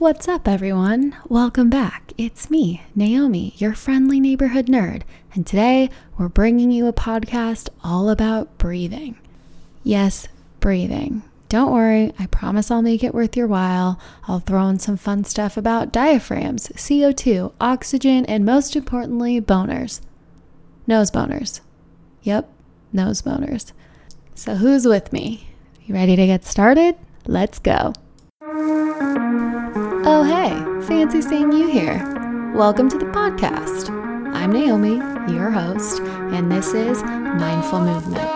What's up, everyone? Welcome back. It's me, Naomi, your friendly neighborhood nerd, and today we're bringing you a podcast all about breathing. Yes, breathing. Don't worry, I promise I'll make it worth your while. I'll throw in some fun stuff about diaphragms, CO2, oxygen, and most importantly, boners. Nose boners. Yep, nose boners. So who's with me? You ready to get started? Let's go. Oh, hey, fancy seeing you here. Welcome to the podcast. I'm Naomi, your host, and this is Mindful Movement.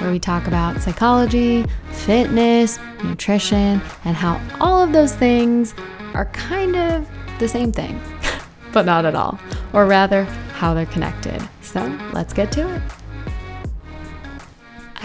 Where we talk about psychology, fitness, nutrition, and how all of those things are kind of the same thing, but not at all, or rather how they're connected. So let's get to it.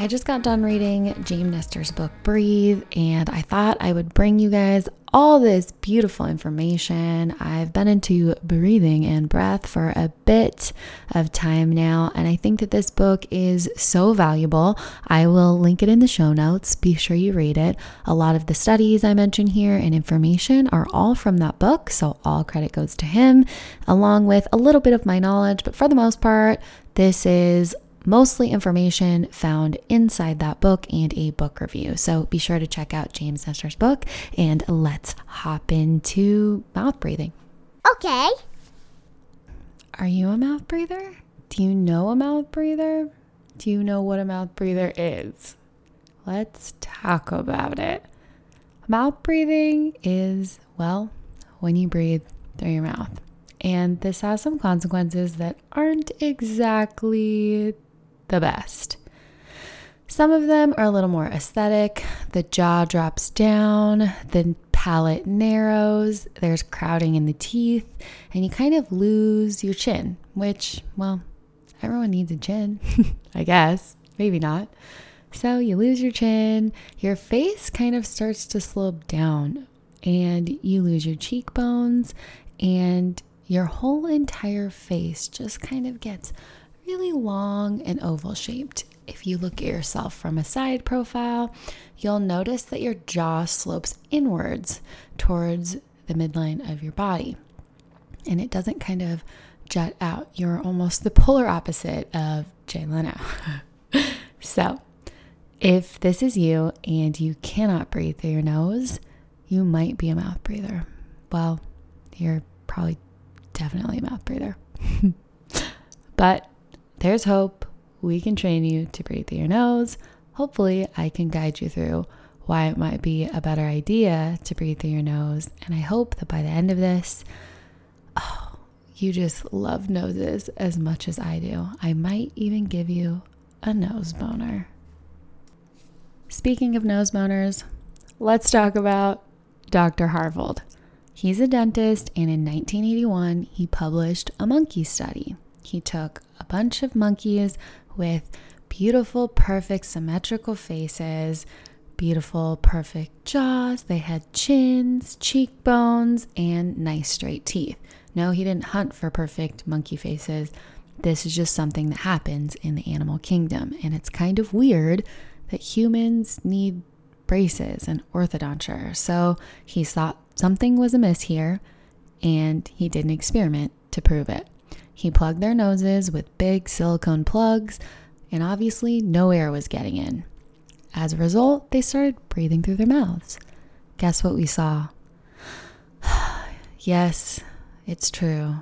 I just got done reading James Nestor's book, Breathe, and I thought I would bring you guys all this beautiful information. I've been into breathing and breath for a bit of time now, and I think that this book is so valuable. I will link it in the show notes. Be sure you read it. A lot of the studies I mention here and information are all from that book, so all credit goes to him, along with a little bit of my knowledge, but for the most part, this is mostly information found inside that book and a book review. So be sure to check out James Nestor's book, and let's hop into mouth breathing. Okay. Are you a mouth breather? Do you know a mouth breather? Do you know what a mouth breather is? Let's talk about it. Mouth breathing is, well, when you breathe through your mouth. And this has some consequences that aren't exactly the best. Some of them are a little more aesthetic. The jaw drops down, the palate narrows, there's crowding in the teeth, and you kind of lose your chin, which, well, everyone needs a chin, I guess, maybe not. So you lose your chin, your face kind of starts to slope down, and you lose your cheekbones, and your whole entire face just kind of gets really long and oval shaped. If you look at yourself from a side profile, you'll notice that your jaw slopes inwards towards the midline of your body. And it doesn't kind of jut out. You're almost the polar opposite of Jay Leno. So, if this is you and you cannot breathe through your nose, you might be a mouth breather. Well, you're probably definitely a mouth breather. But there's hope. We can train you to breathe through your nose. Hopefully, I can guide you through why it might be a better idea to breathe through your nose. And I hope that by the end of this, you just love noses as much as I do. I might even give you a nose boner. Speaking of nose boners, let's talk about Dr. Harvold. He's a dentist, and in 1981, he published a monkey study. He took a bunch of monkeys with beautiful, perfect, symmetrical faces, beautiful, perfect jaws. They had chins, cheekbones, and nice straight teeth. No, he didn't hunt for perfect monkey faces. This is just something that happens in the animal kingdom, and it's kind of weird that humans need braces and orthodonture. So he thought something was amiss here, and he did an experiment to prove it. He plugged their noses with big silicone plugs, and obviously no air was getting in. As a result, they started breathing through their mouths. Guess what we saw? Yes, it's true.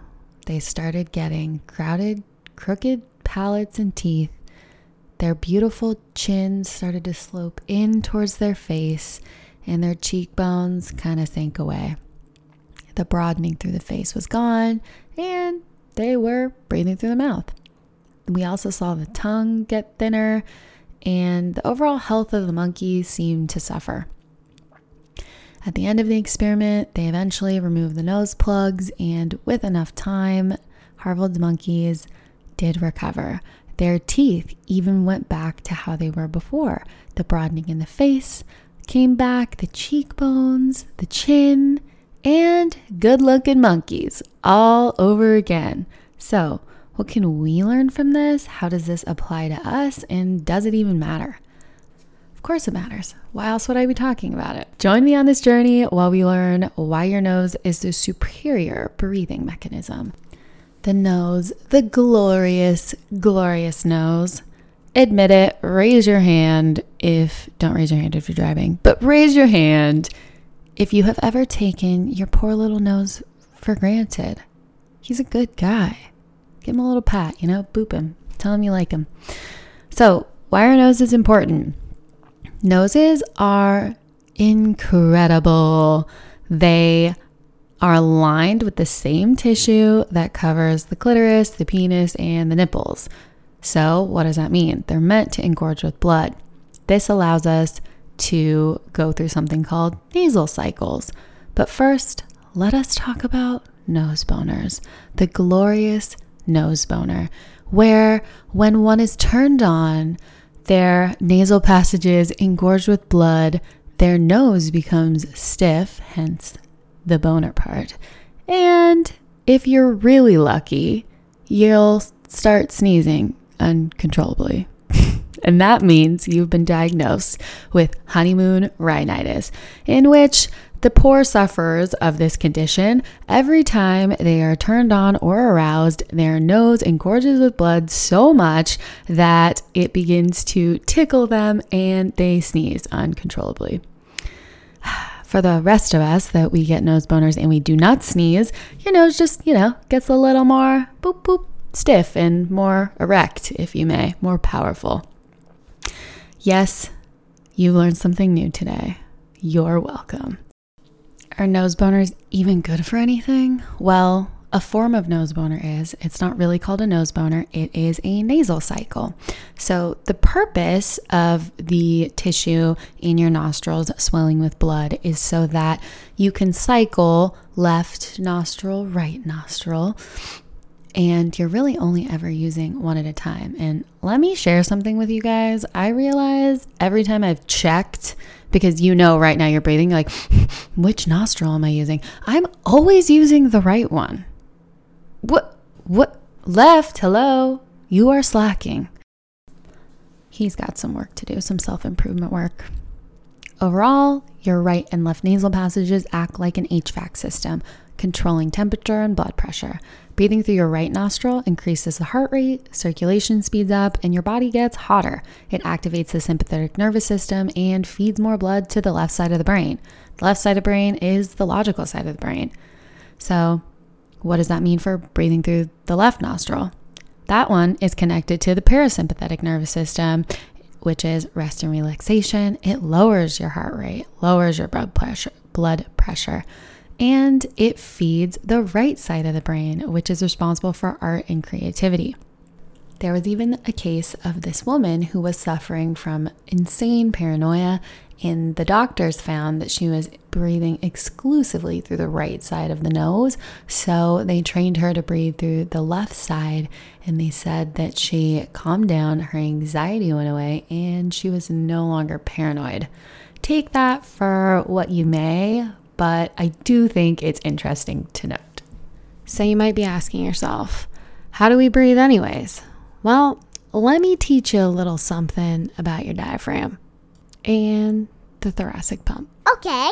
They started getting crowded, crooked palates and teeth. Their beautiful chins started to slope in towards their face, and their cheekbones kind of sank away. The broadening through the face was gone, and they were breathing through the mouth. We also saw the tongue get thinner, and the overall health of the monkeys seemed to suffer. At the end of the experiment, they eventually removed the nose plugs, and with enough time, Harvold's monkeys did recover. Their teeth even went back to how they were before. The broadening in the face came back, the cheekbones, the chin, and good-looking monkeys all over again. So, what can we learn from this? How does this apply to us? And does it even matter? course it matters. Why else would I be talking about it? Join me on this journey while we learn why your nose is the superior breathing mechanism. The nose, the glorious, glorious nose. Admit it, raise your hand if, don't raise your hand if you're driving, but raise your hand if you have ever taken your poor little nose for granted. He's a good guy. Give him a little pat, you know, boop him. Tell him you like him. So why our nose is important. Noses are incredible. They are aligned with the same tissue that covers the clitoris, the penis, and the nipples. So what does that mean? They're meant to engorge with blood. This allows us to go through something called nasal cycles. But first, let us talk about nose boners, the glorious nose boner, where when one is turned on, their nasal passages engorge with blood, their nose becomes stiff, hence the boner part. And if you're really lucky, you'll start sneezing uncontrollably. And that means you've been diagnosed with honeymoon rhinitis, in which the poor sufferers of this condition, every time they are turned on or aroused, their nose engorges with blood so much that it begins to tickle them and they sneeze uncontrollably. For the rest of us that we get nose boners and we do not sneeze, your nose just, gets a little more boop boop stiff and more erect, if you may, more powerful. Yes, you learned something new today. You're welcome. Are nose boners even good for anything? Well, a form of nose boner is, it's not really called a nose boner, it is a nasal cycle. So the purpose of the tissue in your nostrils swelling with blood is so that you can cycle left nostril, right nostril, and you're really only ever using one at a time. And let me share something with you guys. I realize every time I've checked, because right now you're breathing, you're like, which nostril am I using? I'm always using the right one. What? Left, hello? You are slacking. He's got some work to do, some self-improvement work. Overall, your right and left nasal passages act like an HVAC system, controlling temperature and blood pressure. Breathing through your right nostril increases the heart rate, circulation speeds up, and your body gets hotter. It activates the sympathetic nervous system and feeds more blood to the left side of the brain. The left side of the brain is the logical side of the brain. So what does that mean for breathing through the left nostril? That one is connected to the parasympathetic nervous system, which is rest and relaxation. It lowers your heart rate, lowers your blood pressure. And it feeds the right side of the brain, which is responsible for art and creativity. There was even a case of this woman who was suffering from insane paranoia, and the doctors found that she was breathing exclusively through the right side of the nose. So they trained her to breathe through the left side, and they said that she calmed down, her anxiety went away, and she was no longer paranoid. Take that for what you may, but I do think it's interesting to note. So you might be asking yourself, how do we breathe anyways? Well, let me teach you a little something about your diaphragm and the thoracic pump. Okay.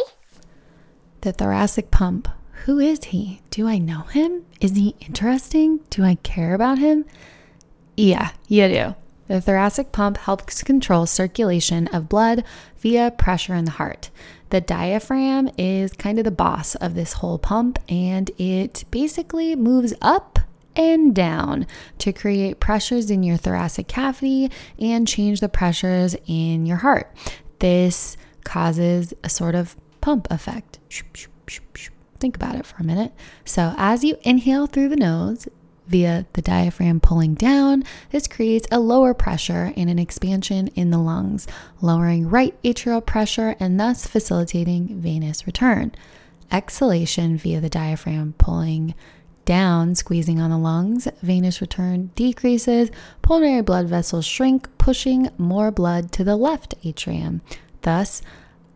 The thoracic pump. Who is he? Do I know him? Is he interesting? Do I care about him? Yeah, you do. The thoracic pump helps control circulation of blood via pressure in the heart. The diaphragm is kind of the boss of this whole pump, and it basically moves up and down to create pressures in your thoracic cavity and change the pressures in your heart. This causes a sort of pump effect. Think about it for a minute. So as you inhale through the nose, via the diaphragm pulling down, this creates a lower pressure and an expansion in the lungs, lowering right atrial pressure and thus facilitating venous return. Exhalation via the diaphragm pulling down, squeezing on the lungs, venous return decreases, pulmonary blood vessels shrink, pushing more blood to the left atrium, thus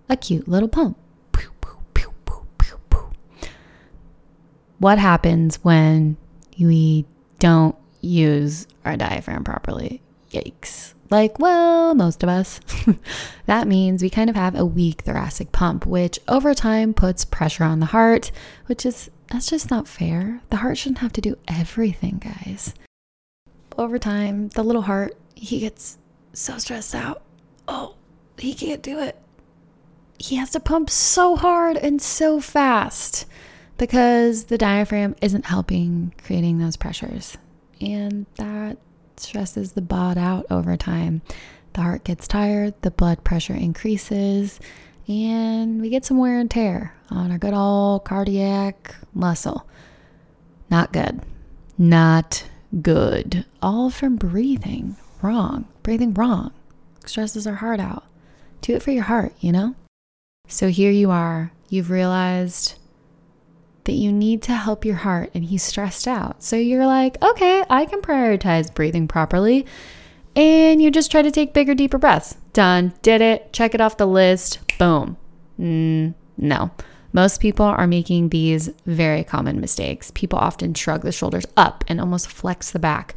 a cute little pump. What happens when we don't use our diaphragm properly? Yikes. Like, well, most of us. That means we kind of have a weak thoracic pump, which over time puts pressure on the heart, that's just not fair. The heart shouldn't have to do everything, guys. Over time, the little heart, he gets so stressed out. Oh, he can't do it. He has to pump so hard and so fast because the diaphragm isn't helping creating those pressures. And that stresses the body out over time. The heart gets tired, the blood pressure increases, and we get some wear and tear on our good old cardiac muscle. Not good. Not good. All from breathing wrong. Breathing wrong stresses our heart out. Do it for your heart, you know? So here you are. You've realized that you need to help your heart and he's stressed out. So you're like, okay, I can prioritize breathing properly. And you just try to take bigger, deeper breaths. Done. Did it. Check it off the list. Boom. No. Most people are making these very common mistakes. People often shrug the shoulders up and almost flex the back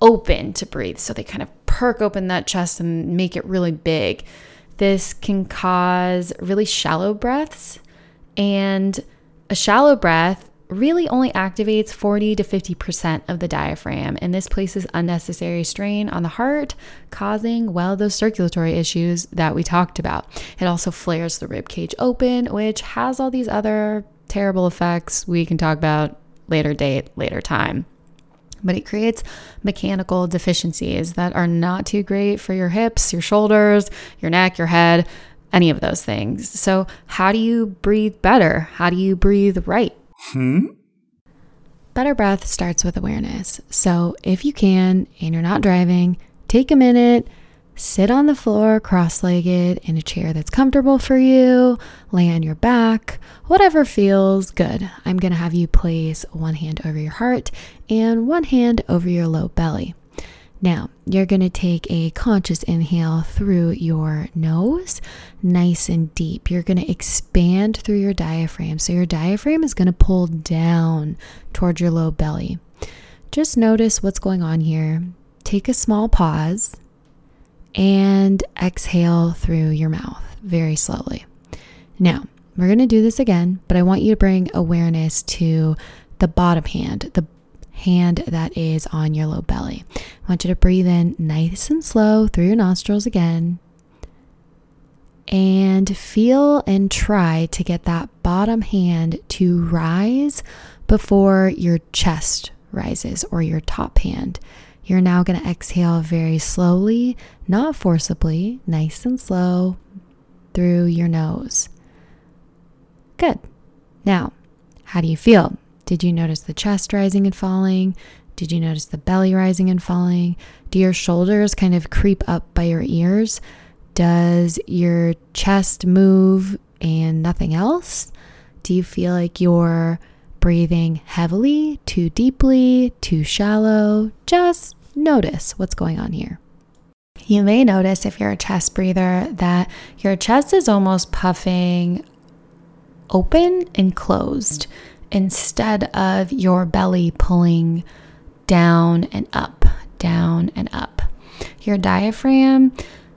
open to breathe. So they kind of perk open that chest and make it really big. This can cause really shallow breaths, and a shallow breath really only activates 40 to 50% of the diaphragm, and this places unnecessary strain on the heart, causing, well, those circulatory issues that we talked about. It also flares the rib cage open, which has all these other terrible effects we can talk about later date, later time. But it creates mechanical deficiencies that are not too great for your hips, your shoulders, your neck, your head, any of those things. So how do you breathe better? How do you breathe right? Better breath starts with awareness. So if you can, and you're not driving, take a minute, sit on the floor cross-legged in a chair that's comfortable for you, lay on your back, whatever feels good. I'm going to have you place one hand over your heart and one hand over your low belly. Now, you're going to take a conscious inhale through your nose, nice and deep. You're going to expand through your diaphragm. So your diaphragm is going to pull down toward your low belly. Just notice what's going on here. Take a small pause and exhale through your mouth very slowly. Now, we're going to do this again, but I want you to bring awareness to the bottom hand, the hand that is on your low belly. I want you to breathe in nice and slow through your nostrils again, and feel and try to get that bottom hand to rise before your chest rises or your top hand. You're now going to exhale very slowly, not forcibly, nice and slow through your nose. Good. Now, how do you feel? Did you notice the chest rising and falling? Did you notice the belly rising and falling? Do your shoulders kind of creep up by your ears? Does your chest move and nothing else? Do you feel like you're breathing heavily, too deeply, too shallow? Just notice what's going on here. You may notice if you're a chest breather that your chest is almost puffing open and closed, instead of your belly pulling down and up, down and up. Your diaphragm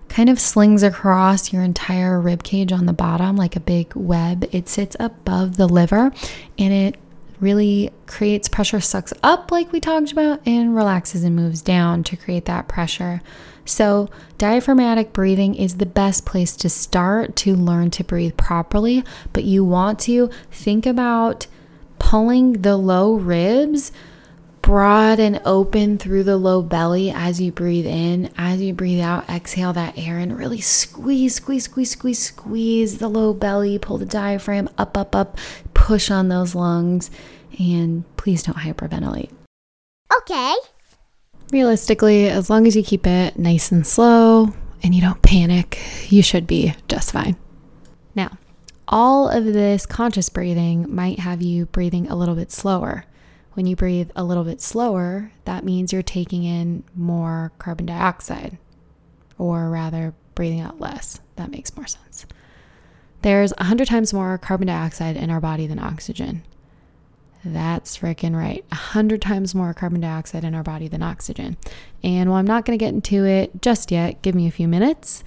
kind of slings across your entire rib cage on the bottom like a big web. It sits above the liver and it really creates pressure, sucks up like we talked about, and relaxes and moves down to create that pressure. So diaphragmatic breathing is the best place to start to learn to breathe properly, but you want to think about pulling the low ribs broad and open through the low belly as you breathe in. As you breathe out, exhale that air and really squeeze the low belly, pull the diaphragm up, push on those lungs, and please don't hyperventilate. Okay. Realistically, as long as you keep it nice and slow and you don't panic, you should be just fine. Now, all of this conscious breathing might have you breathing a little bit slower. When you breathe a little bit slower, that means you're taking in more carbon dioxide, or rather breathing out less. That makes more sense. There's 100 times more carbon dioxide in our body than oxygen. That's freaking right. 100 times more carbon dioxide in our body than oxygen. And while I'm not going to get into it just yet, give me a few minutes.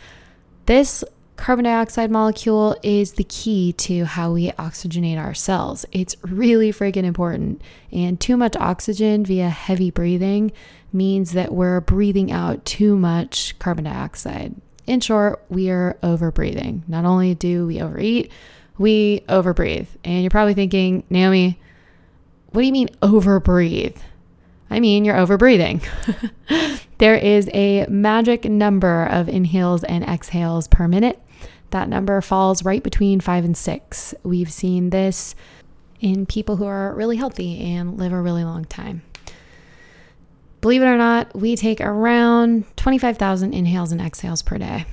This carbon dioxide molecule is the key to how we oxygenate our cells. It's really freaking important. And too much oxygen via heavy breathing means that we're breathing out too much carbon dioxide. In short, we are overbreathing. Not only do we overeat, we overbreathe. And you're probably thinking, Naomi, what do you mean overbreathe? I mean, you're overbreathing. There is a magic number of inhales and exhales per minute. That number falls right between 5 and 6. We've seen this in people who are really healthy and live a really long time. Believe it or not, we take around 25,000 inhales and exhales per day.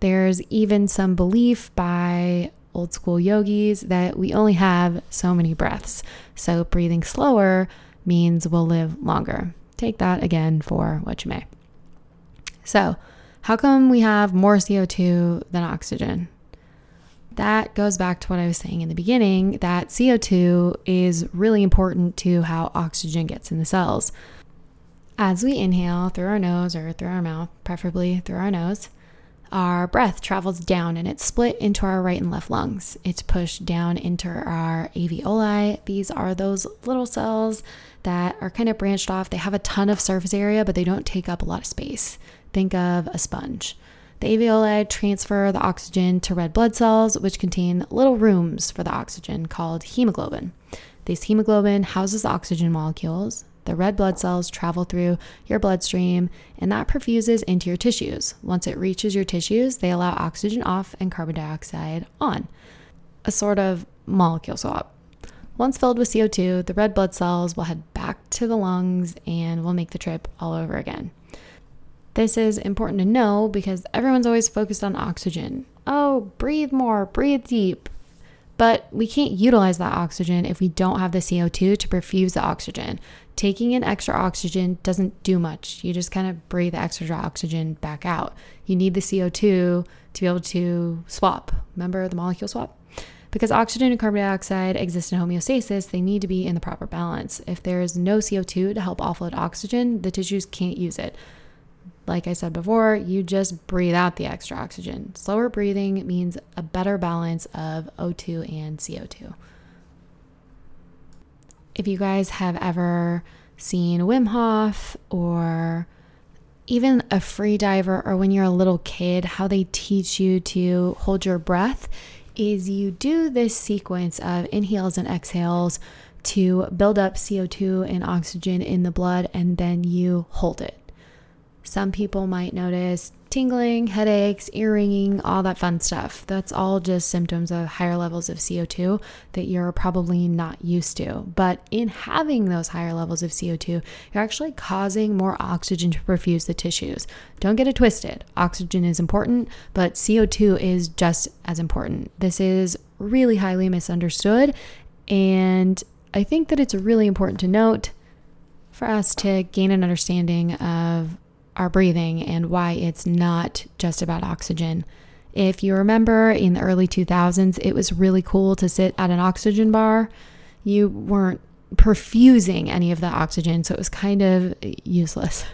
There's even some belief by old school yogis that we only have so many breaths. So breathing slower means we'll live longer. Take that again for what you may. So how come we have more CO2 than oxygen? That goes back to what I was saying in the beginning, that CO2 is really important to how oxygen gets in the cells. As we inhale through our nose or through our mouth, preferably through our nose, our breath travels down and it's split into our right and left lungs. It's pushed down into our alveoli. These are those little cells that are kind of branched off. They have a ton of surface area, but they don't take up a lot of space. Think of a sponge. The alveoli transfer the oxygen to red blood cells, which contain little rooms for the oxygen called hemoglobin. This hemoglobin houses oxygen molecules. The red blood cells travel through your bloodstream and that perfuses into your tissues. Once it reaches your tissues, they allow oxygen off and carbon dioxide on. A sort of molecule swap. Once filled with CO2, the red blood cells will head back to the lungs and will make the trip all over again. This is important to know because everyone's always focused on oxygen. Oh, breathe more, breathe deep. But we can't utilize that oxygen if we don't have the CO2 to perfuse the oxygen. Taking in extra oxygen doesn't do much. You just kind of breathe the extra oxygen back out. You need the CO2 to be able to swap. Remember the molecule swap? Because oxygen and carbon dioxide exist in homeostasis, they need to be in the proper balance. If there is no CO2 to help offload oxygen, the tissues can't use it. Like I said before, you just breathe out the extra oxygen. Slower breathing means a better balance of O2 and CO2. If you guys have ever seen Wim Hof or even a free diver or when you're a little kid, how they teach you to hold your breath is you do this sequence of inhales and exhales to build up CO2 and oxygen in the blood, and then you hold it. Some people might notice tingling, headaches, ear ringing, all that fun stuff. That's all just symptoms of higher levels of CO2 that you're probably not used to. But in having those higher levels of CO2, you're actually causing more oxygen to perfuse the tissues. Don't get it twisted. Oxygen is important, but CO2 is just as important. This is really highly misunderstood. And I think that it's really important to note for us to gain an understanding of our breathing and why it's not just about oxygen. If you remember in the early 2000s, it was really cool to sit at an oxygen bar. You weren't perfusing any of the oxygen, so it was kind of useless.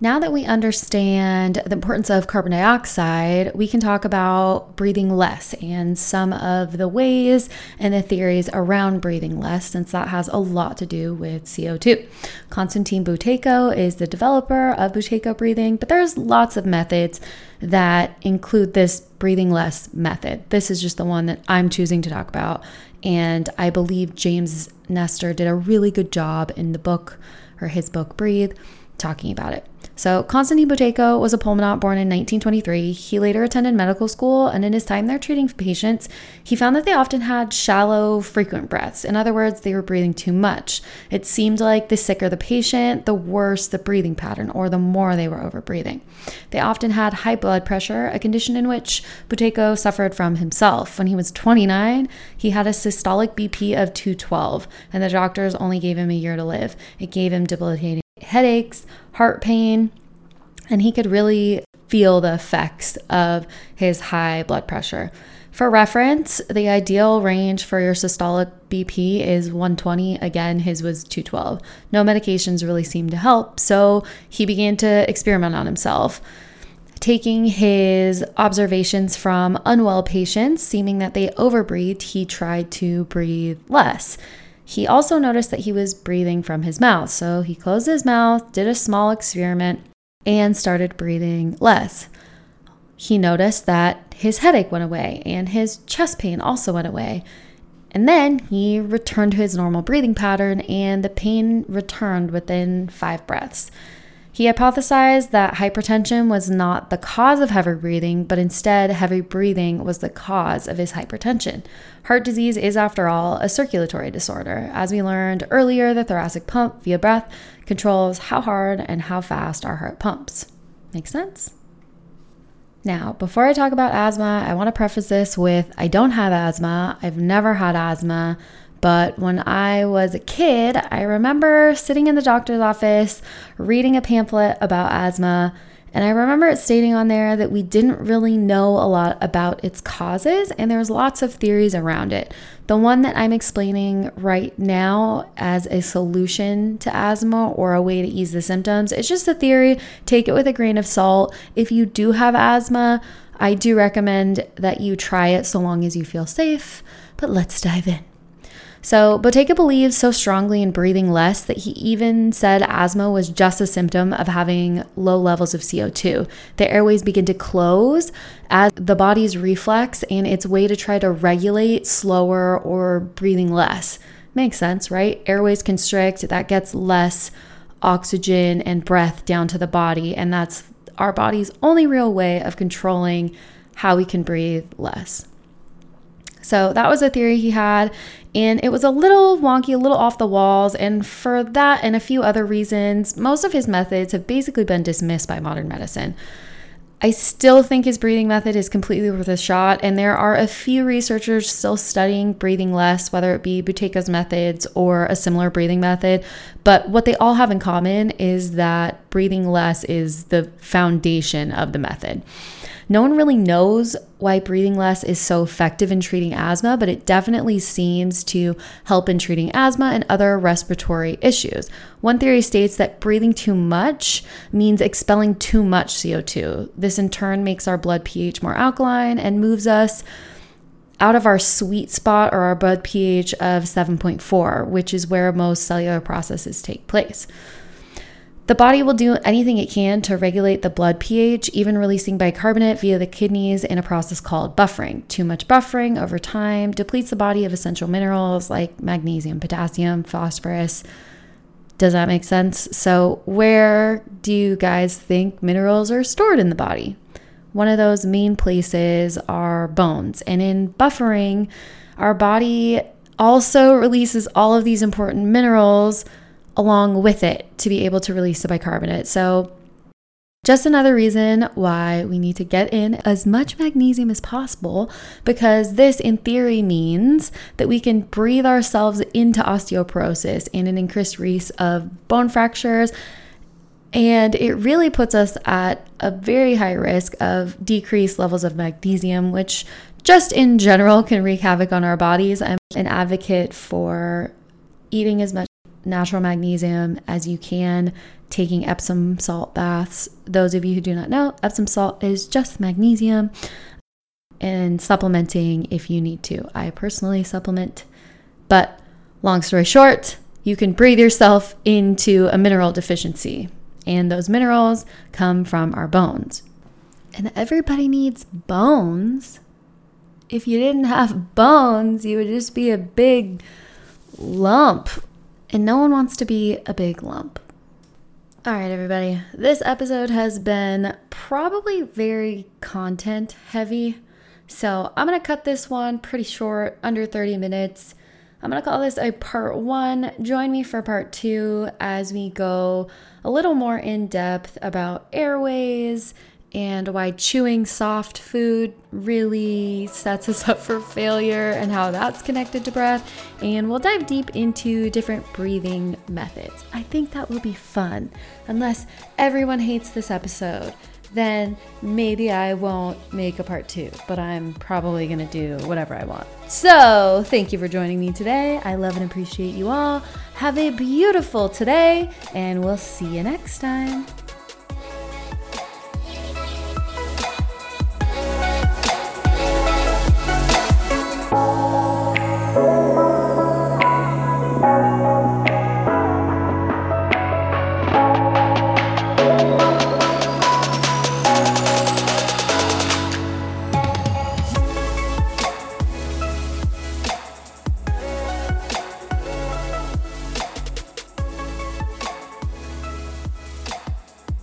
Now that we understand the importance of carbon dioxide, we can talk about breathing less and some of the ways and the theories around breathing less, since that has a lot to do with CO2. Konstantin Buteyko is the developer of Buteyko Breathing, but there's lots of methods that include this breathing less method. This is just the one that I'm choosing to talk about, and I believe James Nestor did a really good job in the book, or his book, Breathe, talking about it. So Konstantin Buteyko was a pulmonologist born in 1923. He later attended medical school, and in his time there treating patients, he found that they often had shallow, frequent breaths. In other words, they were breathing too much. It seemed like the sicker the patient, the worse the breathing pattern, or the more they were overbreathing. They often had high blood pressure, a condition in which Buteyko suffered from himself. When he was 29, he had a systolic BP of 212, and the doctors only gave him a year to live. It gave him debilitating headaches, heart pain, and he could really feel the effects of his high blood pressure. For reference, the ideal range for your systolic BP is 120. Again, his was 212. No medications really seemed to help, so he began to experiment on himself, taking his observations from unwell patients, seeming that they overbreathed. He tried to breathe less. He also noticed that he was breathing from his mouth, so he closed his mouth, did a small experiment, and started breathing less. He noticed that his headache went away and his chest pain also went away. And then he returned to his normal breathing pattern, and the pain returned within 5 breaths. He hypothesized that hypertension was not the cause of heavy breathing, but instead heavy breathing was the cause of his hypertension. Heart disease is, after all, a circulatory disorder. As we learned earlier, the thoracic pump via breath controls how hard and how fast our heart pumps. Make sense? Now, before I talk about asthma, I want to preface this with, I don't have asthma. I've never had asthma. But when I was a kid, I remember sitting in the doctor's office, reading a pamphlet about asthma, and I remember it stating on there that we didn't really know a lot about its causes, and there's lots of theories around it. The one that I'm explaining right now as a solution to asthma or a way to ease the symptoms, it's just a theory. Take it with a grain of salt. If you do have asthma, I do recommend that you try it so long as you feel safe, but let's dive in. So Buteyko believes so strongly in breathing less that he even said asthma was just a symptom of having low levels of CO2. The airways begin to close as the body's reflex and its way to try to regulate slower or breathing less. Makes sense, right? Airways constrict, that gets less oxygen and breath down to the body, and that's our body's only real way of controlling how we can breathe less. So that was a theory he had, and it was a little wonky, a little off the walls, and for that and a few other reasons, most of his methods have basically been dismissed by modern medicine. I still think his breathing method is completely worth a shot, and there are a few researchers still studying breathing less, whether it be Buteyko's methods or a similar breathing method, but what they all have in common is that breathing less is the foundation of the method. No one really knows why breathing less is so effective in treating asthma, but it definitely seems to help in treating asthma and other respiratory issues. One theory states that breathing too much means expelling too much CO2. This in turn makes our blood pH more alkaline and moves us out of our sweet spot, or our blood pH of 7.4, which is where most cellular processes take place. The body will do anything it can to regulate the blood pH, even releasing bicarbonate via the kidneys in a process called buffering. Too much buffering over time depletes the body of essential minerals like magnesium, potassium, phosphorus. Does that make sense? So where do you guys think minerals are stored in the body? One of those main places are bones. And in buffering, our body also releases all of these important minerals along with it to be able to release the bicarbonate. So just another reason why we need to get in as much magnesium as possible, because this in theory means that we can breathe ourselves into osteoporosis and an increased risk of bone fractures. And it really puts us at a very high risk of decreased levels of magnesium, which just in general can wreak havoc on our bodies. I'm an advocate for eating as much natural magnesium as you can, taking Epsom salt baths. Those of you who do not know, Epsom salt is just magnesium, and supplementing if you need to. I personally supplement, but long story short, you can breathe yourself into a mineral deficiency, and those minerals come from our bones. And everybody needs bones. If you didn't have bones, you would just be a big lump. And no one wants to be a big lump. All right, everybody. This episode has been probably very content heavy. So I'm going to cut this one pretty short, under 30 minutes. I'm going to call this a part 1. Join me for part 2 as we go a little more in depth about airways and why chewing soft food really sets us up for failure and how that's connected to breath. And we'll dive deep into different breathing methods. I think that will be fun, unless everyone hates this episode. then maybe I won't make a part two, but I'm probably going to do whatever I want. So thank you for joining me today. I love and appreciate you all. Have a beautiful today, and we'll see you next time.